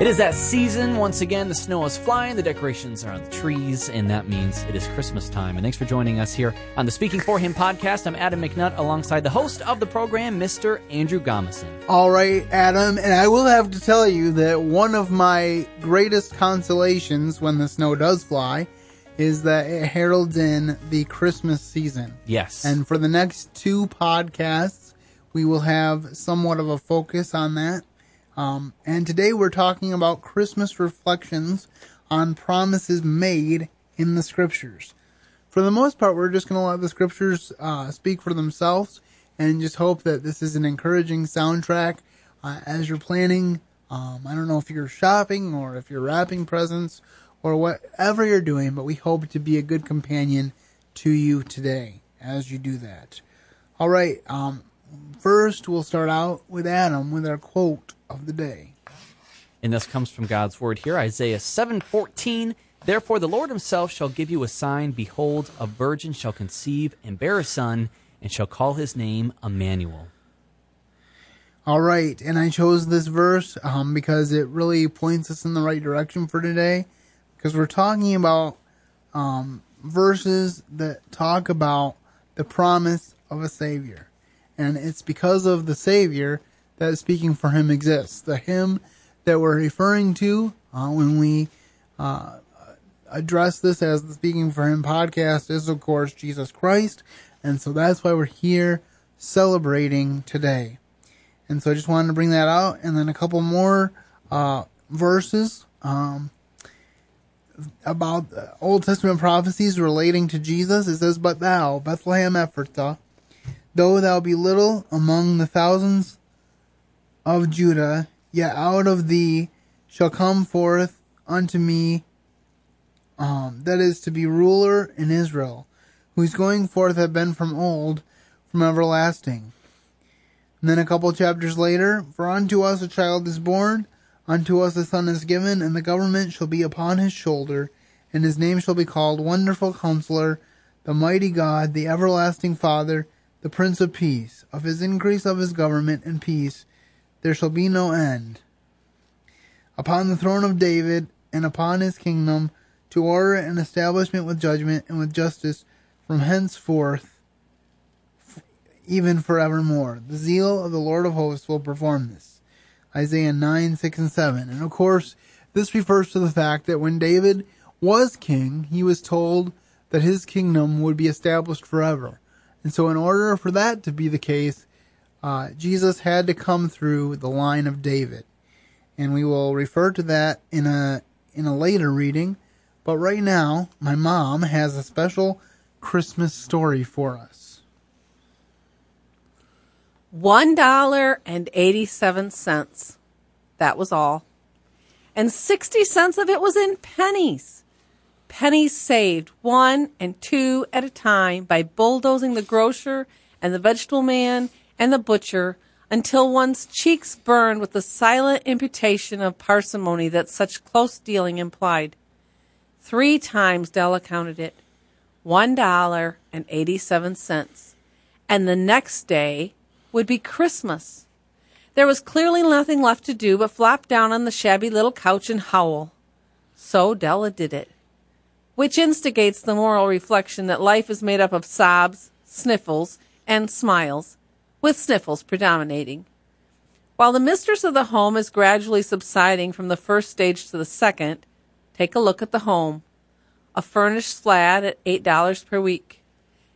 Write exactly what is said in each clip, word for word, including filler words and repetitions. It is that season. Once again, the snow is flying, the decorations are on the trees, and that means it is Christmas time. And thanks for joining us here on the Speaking for Him podcast. I'm Adam McNutt, alongside the host of the program, Mister Andrew Gomison. All right, Adam, and I will have to tell you that one of my greatest consolations when the snow does fly is that it heralds in the Christmas season. Yes. And for the next two podcasts, we will have somewhat of a focus on that. Um, and today we're talking about Christmas reflections on promises made in the Scriptures. For the most part, we're just going to let the Scriptures uh, speak for themselves and just hope that this is an encouraging soundtrack uh, as you're planning. Um, I don't know if you're shopping or if you're wrapping presents or whatever you're doing, but we hope to be a good companion to you today as you do that. All right, um, first we'll start out with Adam with our quote of the day. And this comes from God's word here, Isaiah seven fourteen. Therefore the Lord himself shall give you a sign. Behold, a virgin shall conceive and bear a son, and shall call his name Emmanuel. All right, and I chose this verse um, because it really points us in the right direction for today, because we're talking about um, verses that talk about the promise of a Savior. And it's because of the Savior that Speaking for Him exists. The hymn that we're referring to uh, when we uh, address this as the Speaking for Him podcast is, of course, Jesus Christ. And so that's why we're here celebrating today. And so I just wanted to bring that out. And then a couple more uh, verses um, about Old Testament prophecies relating to Jesus. It says, But thou, Bethlehem Ephrathah, though thou be little among the thousands of Judah, yet out of thee shall come forth unto me, um, that is to be ruler in Israel, whose going forth have been from old, from everlasting. And then a couple chapters later, For unto us a child is born, unto us a son is given, and the government shall be upon his shoulder, and his name shall be called Wonderful Counselor, the Mighty God, the Everlasting Father, the Prince of Peace. Of his increase of his government and peace there shall be no end. Upon the throne of David, and upon his kingdom, to order an establishment with judgment and with justice from henceforth, even forevermore. The zeal of the Lord of hosts will perform this. Isaiah nine, six, and seven. And of course, this refers to the fact that when David was king, he was told that his kingdom would be established forever. And so in order for that to be the case, Uh, Jesus had to come through the line of David. And we will refer to that in a in a later reading. But right now, my mom has a special Christmas story for us. one dollar and eighty-seven cents. That was all. And sixty cents of it was in pennies. Pennies saved, one and two at a time, by bulldozing the grocer and the vegetable man and the butcher, until one's cheeks burned with the silent imputation of parsimony that such close dealing implied. Three times Della counted it, one dollar and eighty-seven cents, and the next day would be Christmas. There was clearly nothing left to do but flop down on the shabby little couch and howl. So Della did it, which instigates the moral reflection that life is made up of sobs, sniffles, and smiles, with sniffles predominating. While the mistress of the home is gradually subsiding from the first stage to the second, take a look at the home. A furnished flat at eight dollars per week.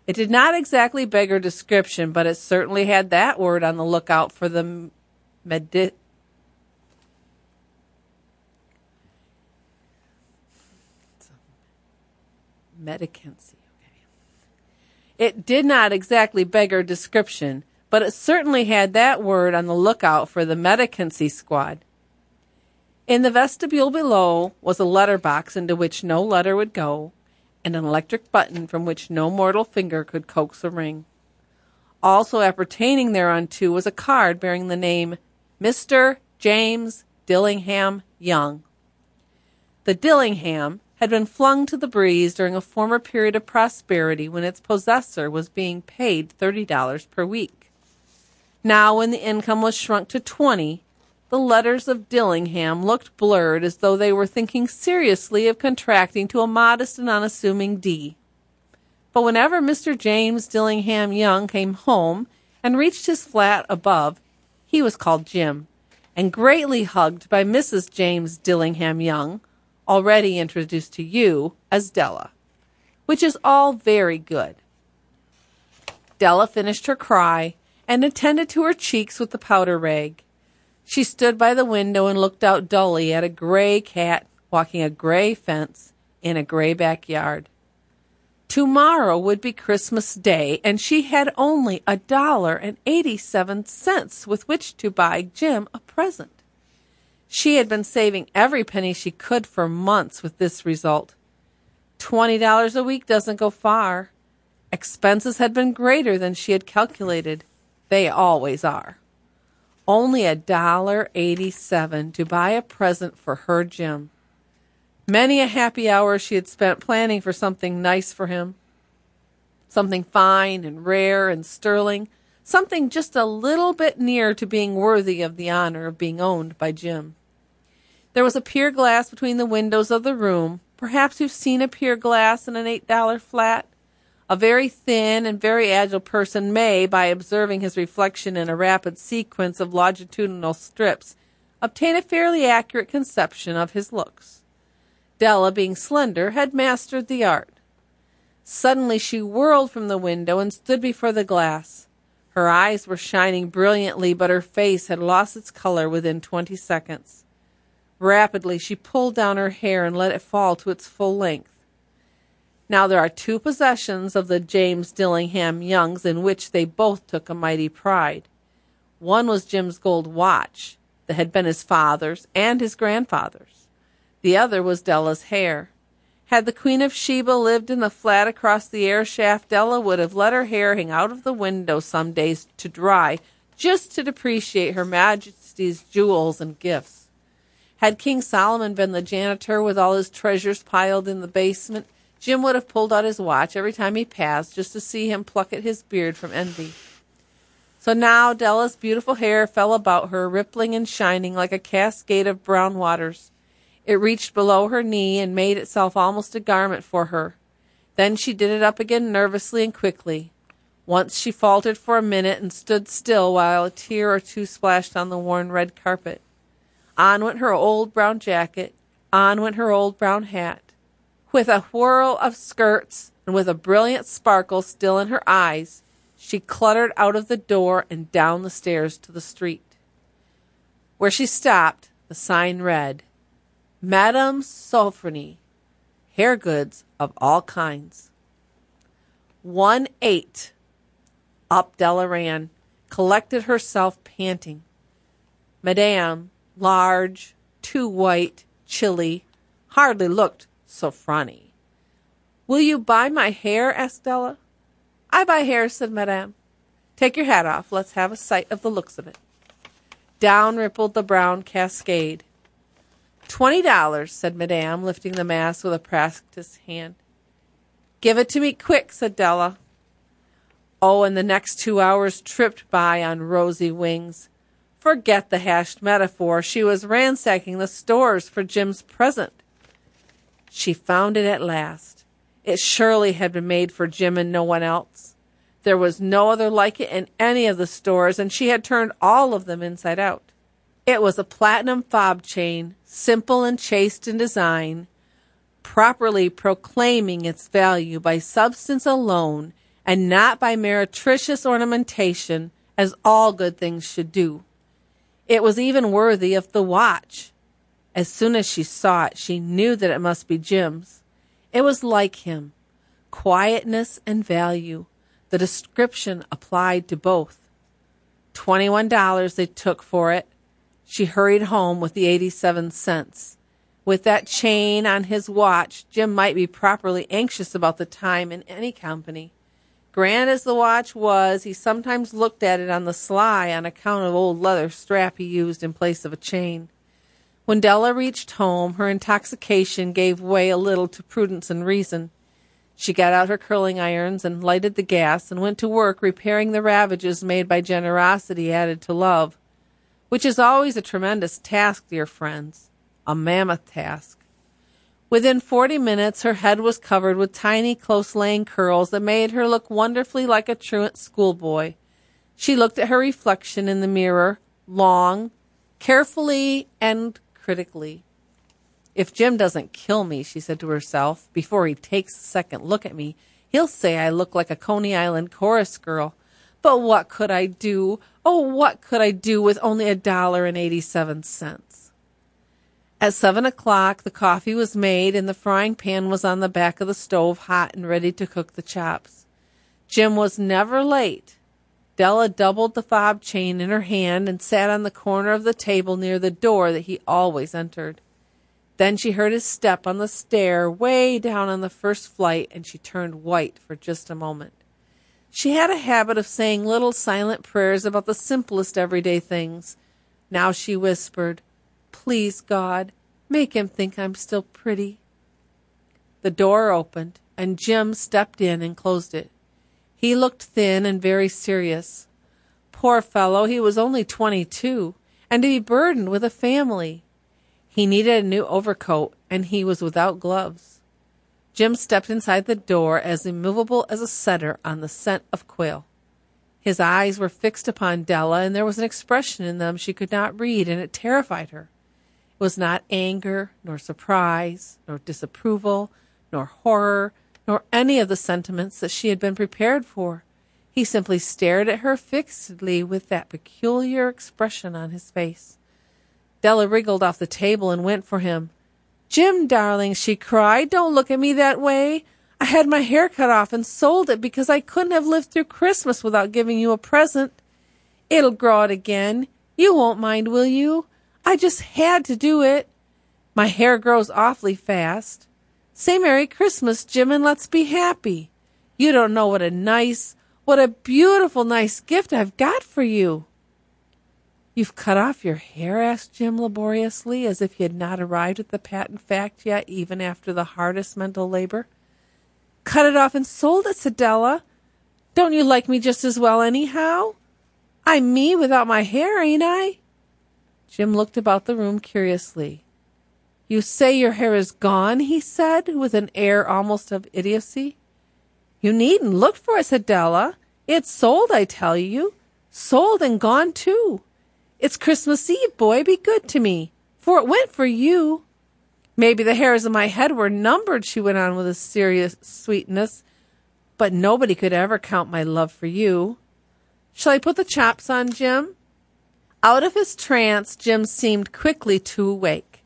It did not exactly beg her description, but it certainly had that word on the lookout for the medi- medicancy. Okay. It did not exactly beg her description, but it certainly had that word on the lookout for the medicancy squad. In the vestibule below was a letterbox into which no letter would go, and an electric button from which no mortal finger could coax a ring. Also appertaining thereunto was a card bearing the name Mister James Dillingham Young. The Dillingham had been flung to the breeze during a former period of prosperity when its possessor was being paid thirty dollars per week. Now, when the income was shrunk to twenty, The letters of Dillingham looked blurred, as though they were thinking seriously of contracting to a modest and unassuming D. But whenever Mister James Dillingham Young came home and reached his flat above, he was called Jim, and greatly hugged by Missus James Dillingham Young, already introduced to you as Della, which is all very good. Della finished her cry and attended to her cheeks with the powder rag. She stood by the window and looked out dully at a gray cat walking a gray fence in a gray backyard. Tomorrow would be Christmas Day, and she had only a dollar and eighty-seven cents with which to buy Jim a present. She had been saving every penny she could for months with this result. Twenty dollars a week doesn't go far. Expenses had been greater than she had calculated. They always are. Only a dollar eighty-seven to buy a present for her Jim. Many a happy hour she had spent planning for something nice for him, something fine and rare and sterling, something just a little bit near to being worthy of the honor of being owned by Jim. There was a pier glass between the windows of the room. Perhaps you've seen a pier glass in an eight-dollar flat. A very thin and very agile person may, by observing his reflection in a rapid sequence of longitudinal strips, obtain a fairly accurate conception of his looks. Della, being slender, had mastered the art. Suddenly she whirled from the window and stood before the glass. Her eyes were shining brilliantly, but her face had lost its color within twenty seconds. Rapidly she pulled down her hair and let it fall to its full length. Now there are two possessions of the James Dillingham Youngs in which they both took a mighty pride. One was Jim's gold watch, that had been his father's and his grandfather's. The other was Della's hair. Had the Queen of Sheba lived in the flat across the air shaft, Della would have let her hair hang out of the window some days to dry, just to depreciate Her Majesty's jewels and gifts. Had King Solomon been the janitor with all his treasures piled in the basement, Jim would have pulled out his watch every time he passed, just to see him pluck at his beard from envy. So now Della's beautiful hair fell about her, rippling and shining like a cascade of brown waters. It reached below her knee and made itself almost a garment for her. Then she did it up again nervously and quickly. Once she faltered for a minute and stood still while a tear or two splashed on the worn red carpet. On went her old brown jacket, on went her old brown hat. With a whirl of skirts, and with a brilliant sparkle still in her eyes, she cluttered out of the door and down the stairs to the street. Where she stopped, the sign read, Madame Soufreny, hair goods of all kinds. One eight. Up Della ran, collected herself panting. Madame, large, too white, chilly, hardly looked Soufreny. "Will you buy my hair?" asked Della. "I buy hair," said Madame. "Take your hat off. Let's have a sight of the looks of it." Down rippled the brown cascade. Twenty dollars, said Madame, lifting the mass with a practiced hand. "Give it to me quick," said Della. Oh, and the next two hours tripped by on rosy wings. Forget the hashed metaphor. She was ransacking the stores for Jim's present. She found it at last. It surely had been made for Jim and no one else. There was no other like it in any of the stores, and she had turned all of them inside out. It was a platinum fob chain, simple and chaste in design, properly proclaiming its value by substance alone and not by meretricious ornamentation, as all good things should do. It was even worthy of the watch. As soon as she saw it, she knew that it must be Jim's. It was like him. Quietness and value. The description applied to both. Twenty-one dollars they took for it. She hurried home with the eighty-seven cents. With that chain on his watch, Jim might be properly anxious about the time in any company. Grand as the watch was, he sometimes looked at it on the sly on account of old leather strap he used in place of a chain. When Della reached home, her intoxication gave way a little to prudence and reason. She got out her curling irons and lighted the gas and went to work repairing the ravages made by generosity added to love. which is always a tremendous task, dear friends, a mammoth task. Within forty minutes, her head was covered with tiny, close-laying curls that made her look wonderfully like a truant schoolboy. She looked at her reflection in the mirror, long, carefully, and critically. "If Jim doesn't kill me," she said to herself, "before he takes a second look at me, he'll say I look like a Coney Island chorus girl. But what could I do? Oh, what could I do with only a dollar and eighty-seven cents?" At seven o'clock, the coffee was made, and the frying pan was on the back of the stove, hot and ready to cook the chops. Jim was never late. Della doubled the fob chain in her hand and sat on the corner of the table near the door that he always entered. Then she heard his step on the stair way down on the first flight, and she turned white for just a moment. She had a habit of saying little silent prayers about the simplest everyday things. Now she whispered, "Please, God, make him think I'm still pretty." The door opened, and Jim stepped in and closed it. He looked thin and very serious. Poor fellow, he was only twenty-two, and to be burdened with a family. He needed a new overcoat, and he was without gloves. Jim stepped inside the door as immovable as a setter on the scent of quail. His eyes were fixed upon Della, and there was an expression in them she could not read, and it terrified her. Was not anger, nor surprise, nor disapproval, nor horror, nor any of the sentiments that she had been prepared for. He simply stared at her fixedly with that peculiar expression on his face. Della wriggled off the table and went for him. "Jim, darling," she cried, "don't look at me that way. I had my hair cut off and sold it because I couldn't have lived through Christmas without giving you a present. It'll grow out again. You won't mind, will you? I just had to do it. My hair grows awfully fast. Say Merry Christmas, Jim, and let's be happy. You don't know what a nice, what a beautiful nice gift I've got for you." "You've cut off your hair?" asked Jim laboriously, as if he had not arrived at the patent fact yet, even after the hardest mental labor. "Cut it off and sold it, Adela. Don't you like me just as well anyhow? I'm me without my hair, ain't I?" Jim looked about the room curiously. "You say your hair is gone," he said, with an air almost of idiocy. "You needn't look for it, Adela. It's sold, I tell you. Sold and gone, too. It's Christmas Eve, boy. Be good to me, for it went for you." "Maybe the hairs of my head were numbered," she went on with a serious sweetness, "but nobody could ever count my love for you. Shall I put the chops on, Jim?" Out of his trance, Jim seemed quickly to awake.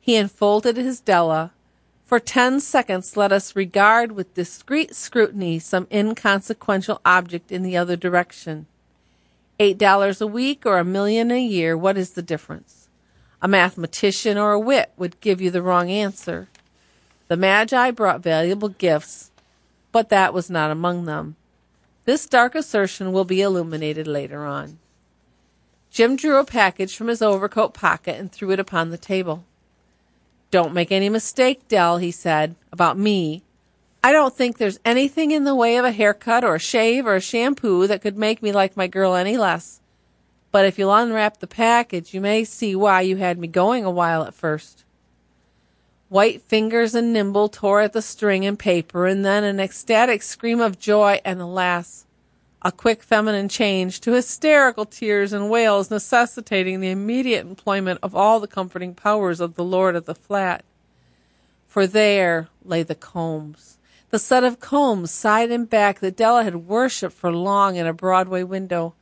He enfolded his Della. For ten seconds let us regard with discreet scrutiny some inconsequential object in the other direction. Eight dollars a week or a million a year, what is the difference? A mathematician or a wit would give you the wrong answer. The Magi brought valuable gifts, but that was not among them. This dark assertion will be illuminated later on. Jim drew a package from his overcoat pocket and threw it upon the table. "Don't make any mistake, Dell," he said, "about me. I don't think there's anything in the way of a haircut or a shave or a shampoo that could make me like my girl any less. But if you'll unwrap the package, you may see why you had me going a while at first." White fingers and nimble tore at the string and paper, and then an ecstatic scream of joy and, alas, a quick feminine change to hysterical tears and wails, necessitating the immediate employment of all the comforting powers of the Lord of the Flat. For there lay the combs, the set of combs, side and back, that Della had worshipped for long in a Broadway window.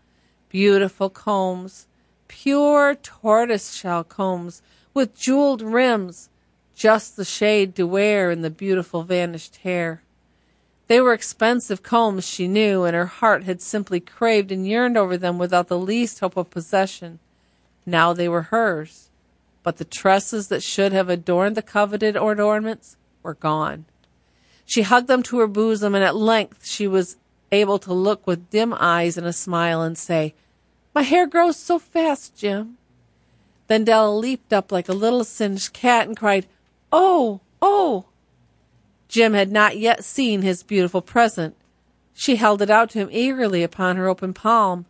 Beautiful combs, pure tortoise-shell combs, with jeweled rims, just the shade to wear in the beautiful vanished hair. They were expensive combs, she knew, and her heart had simply craved and yearned over them without the least hope of possession. Now they were hers, but the tresses that should have adorned the coveted ornaments were gone. She hugged them to her bosom, and at length she was able to look with dim eyes and a smile and say, "My hair grows so fast, Jim." Then Della leaped up like a little singed cat and cried, "Oh, oh!" Jim had not yet seen his beautiful present. She held it out to him eagerly upon her open palm.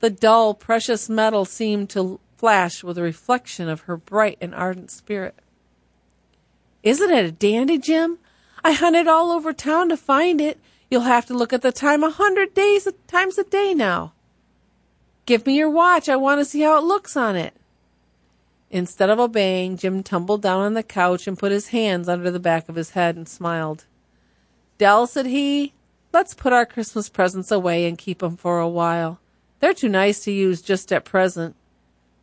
The dull, precious metal seemed to flash with a reflection of her bright and ardent spirit. "Isn't it a dandy, Jim? I hunted all over town to find it. You'll have to look at the time a hundred days times a day now. Give me your watch. I want to see how it looks on it." Instead of obeying, Jim tumbled down on the couch and put his hands under the back of his head and smiled. "Dell," said he, "let's put our Christmas presents away and keep them for a while. They're too nice to use just at present.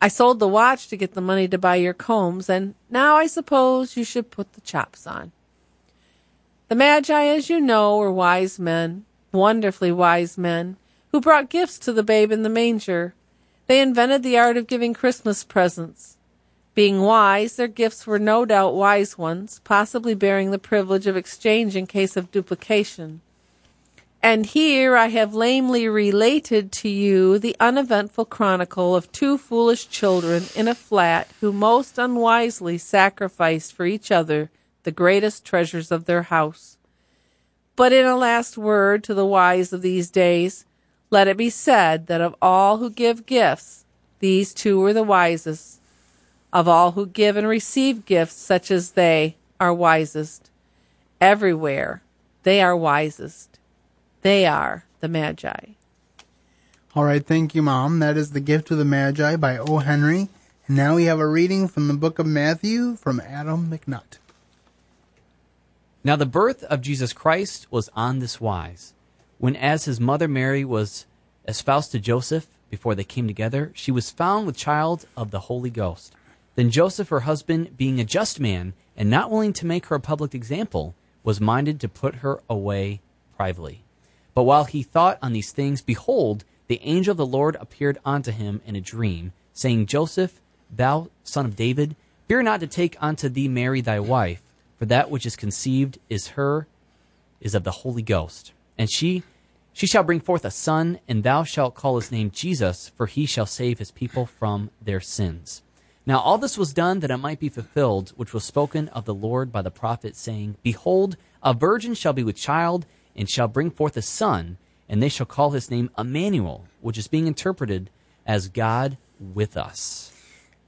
I sold the watch to get the money to buy your combs, and now I suppose you should put the chops on." The Magi, as you know, were wise men, wonderfully wise men, who brought gifts to the babe in the manger. They invented the art of giving Christmas presents. Being wise, their gifts were no doubt wise ones, possibly bearing the privilege of exchange in case of duplication. And here I have lamely related to you the uneventful chronicle of two foolish children in a flat who most unwisely sacrificed for each other the greatest treasures of their house. But in a last word to the wise of these days, let it be said that of all who give gifts, these two were the wisest. Of all who give and receive gifts, such as they are wisest. Everywhere they are wisest. They are the Magi. All right, thank you, Mom. That is The Gift of the Magi by O. Henry. And now we have a reading from the book of Matthew from Adam McNutt. Now the birth of Jesus Christ was on this wise. When as his mother Mary was espoused to Joseph before they came together, she was found with child of the Holy Ghost. Then Joseph, her husband, being a just man and not willing to make her a public example, was minded to put her away privately. But while he thought on these things, behold, the angel of the Lord appeared unto him in a dream, saying, Joseph, thou son of David, fear not to take unto thee Mary thy wife, for that which is conceived is her, is of the Holy Ghost. And she, she shall bring forth a son, and thou shalt call his name Jesus, for he shall save his people from their sins. Now all this was done that it might be fulfilled, which was spoken of the Lord by the prophet, saying, Behold, a virgin shall be with child, and shall bring forth a son, and they shall call his name Emmanuel, which is being interpreted as God with us.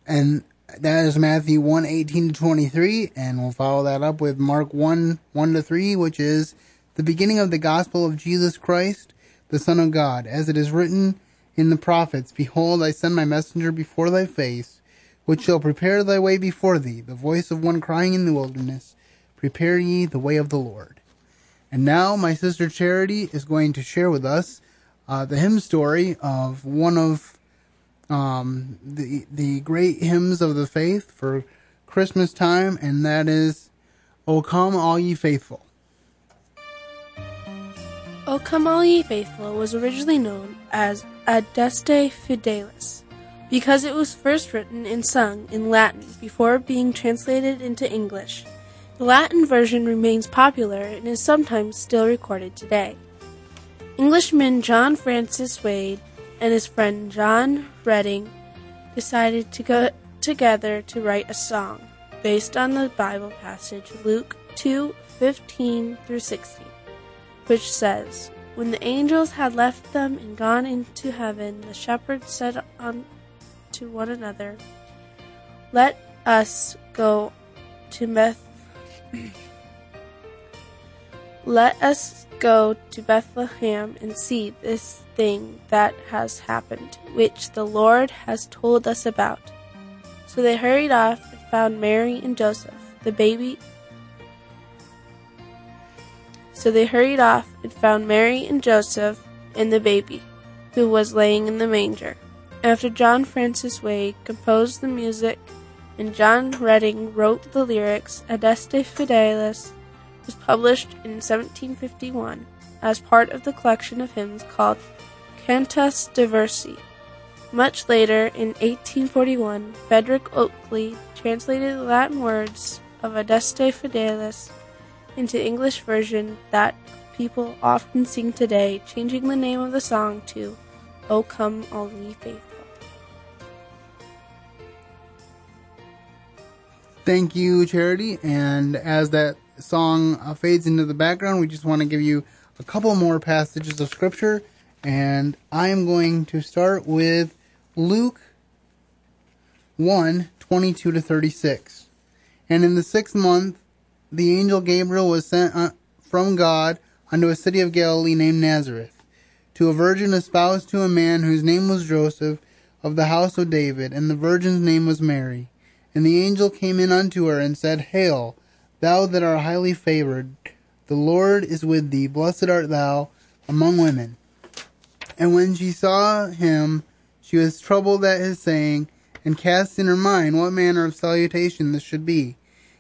And that is Matthew one eighteen to twenty-three, and we'll follow that up with Mark one one to three, which is the beginning of the gospel of Jesus Christ, the Son of God, as it is written in the prophets, Behold, I send my messenger before thy face, which shall prepare thy way before thee, the voice of one crying in the wilderness, Prepare ye the way of the Lord. And now my sister Charity is going to share with us uh, the hymn story of one of um, the the great hymns of the faith for Christmas time, and that is, O Come All Ye Faithful. O Come All Ye Faithful was originally known as Adeste Fideles, because it was first written and sung in Latin before being translated into English. The Latin version remains popular and is sometimes still recorded today. Englishman John Francis Wade and his friend John Redding decided to go together to write a song based on the Bible passage Luke two fifteen through sixteen, which says, When the angels had left them and gone into heaven, the shepherds said on to one another, Let us go to Bethlehem. Let us go to Bethlehem and see this thing that has happened, which the Lord has told us about. So they hurried off and found Mary and Joseph, the baby. So they hurried off and found Mary and Joseph and the baby, who was laying in the manger. After John Francis Wade composed the music, and John Redding wrote the lyrics, Adeste Fideles was published in seventeen fifty-one as part of the collection of hymns called Cantus Diversi. Much later, in eighteen forty-one, Frederick Oakley translated the Latin words of Adeste Fideles into English version that people often sing today, changing the name of the song to O Come All Ye Faithful. Thank you, Charity. And as that song uh, fades into the background, we just want to give you a couple more passages of Scripture. And I am going to start with Luke one, twenty-two to thirty-six. And in the sixth month, the angel Gabriel was sent from God unto a city of Galilee named Nazareth, to a virgin espoused to a man whose name was Joseph, of the house of David, and the virgin's name was Mary. And the angel came in unto her, and said, Hail, thou that art highly favored, the Lord is with thee, blessed art thou among women. And when she saw him, she was troubled at his saying, and cast in her mind what manner of salutation this should be.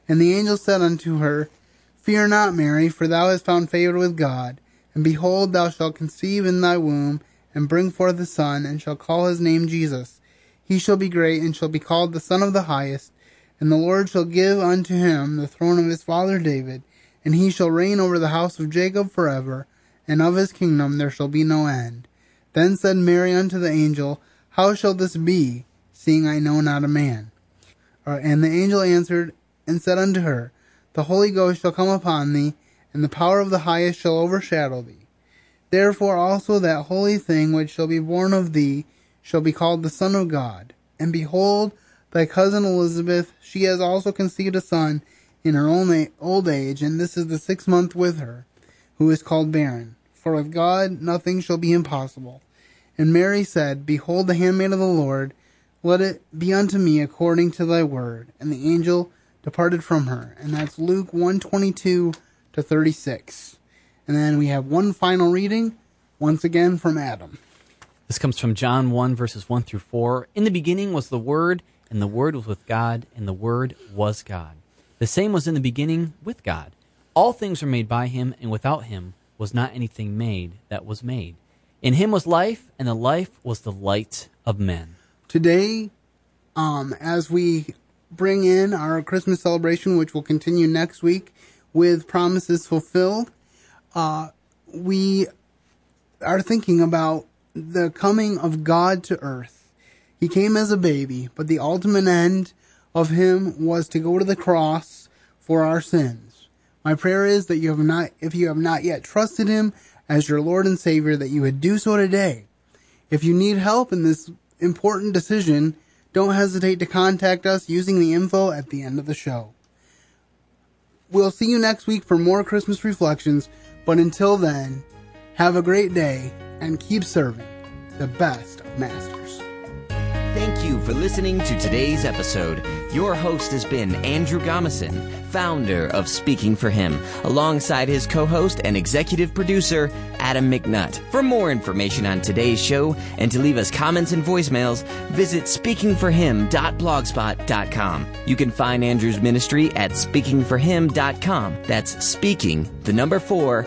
And the angel said unto her, Fear not, Mary, for thou hast found favor with God. And behold, thou shalt conceive in thy womb, and bring forth a son, and shall call his name Jesus. He shall be great, and shall be called the Son of the Highest. And the Lord shall give unto him the throne of his father David, and he shall reign over the house of Jacob forever, and of his kingdom there shall be no end. Then said Mary unto the angel, How shall this be, seeing I know not a man? And the angel answered and said unto her, The Holy Ghost shall come upon thee, and the power of the highest shall overshadow thee. Therefore also that holy thing which shall be born of thee shall be called the Son of God. And behold, thy cousin Elizabeth, she has also conceived a son in her own old age, and this is the sixth month with her, who is called barren. For with God nothing shall be impossible. And Mary said, Behold the handmaid of the Lord, let it be unto me according to thy word. And the angel departed from her. And that's Luke one twenty-two to thirty-six. And then we have one final reading, once again from Adam. This comes from John one, verses one through four. In the beginning was the Word, and the Word was with God, and the Word was God. The same was in the beginning with God. All things were made by him, and without him was not anything made that was made. In him was life, and the life was the light of men. Today, um, as we bring in our Christmas celebration, which will continue next week with Promises Fulfilled, uh, we are thinking about the coming of God to earth. He came as a baby, but the ultimate end of him was to go to the cross for our sins. My prayer is that you have not, if you have not yet trusted him as your Lord and Savior, that you would do so today. If you need help in this important decision, don't hesitate to contact us using the info at the end of the show. We'll see you next week for more Christmas reflections, but until then, have a great day and keep serving the best of masters. Thank you for listening to today's episode. Your host has been Andrew Gomison, founder of Speaking for Him, alongside his co-host and executive producer, Adam McNutt. For more information on today's show and to leave us comments and voicemails, visit speaking for him dot blogspot dot com. You can find Andrew's ministry at speaking for him dot com. That's speaking, the number four,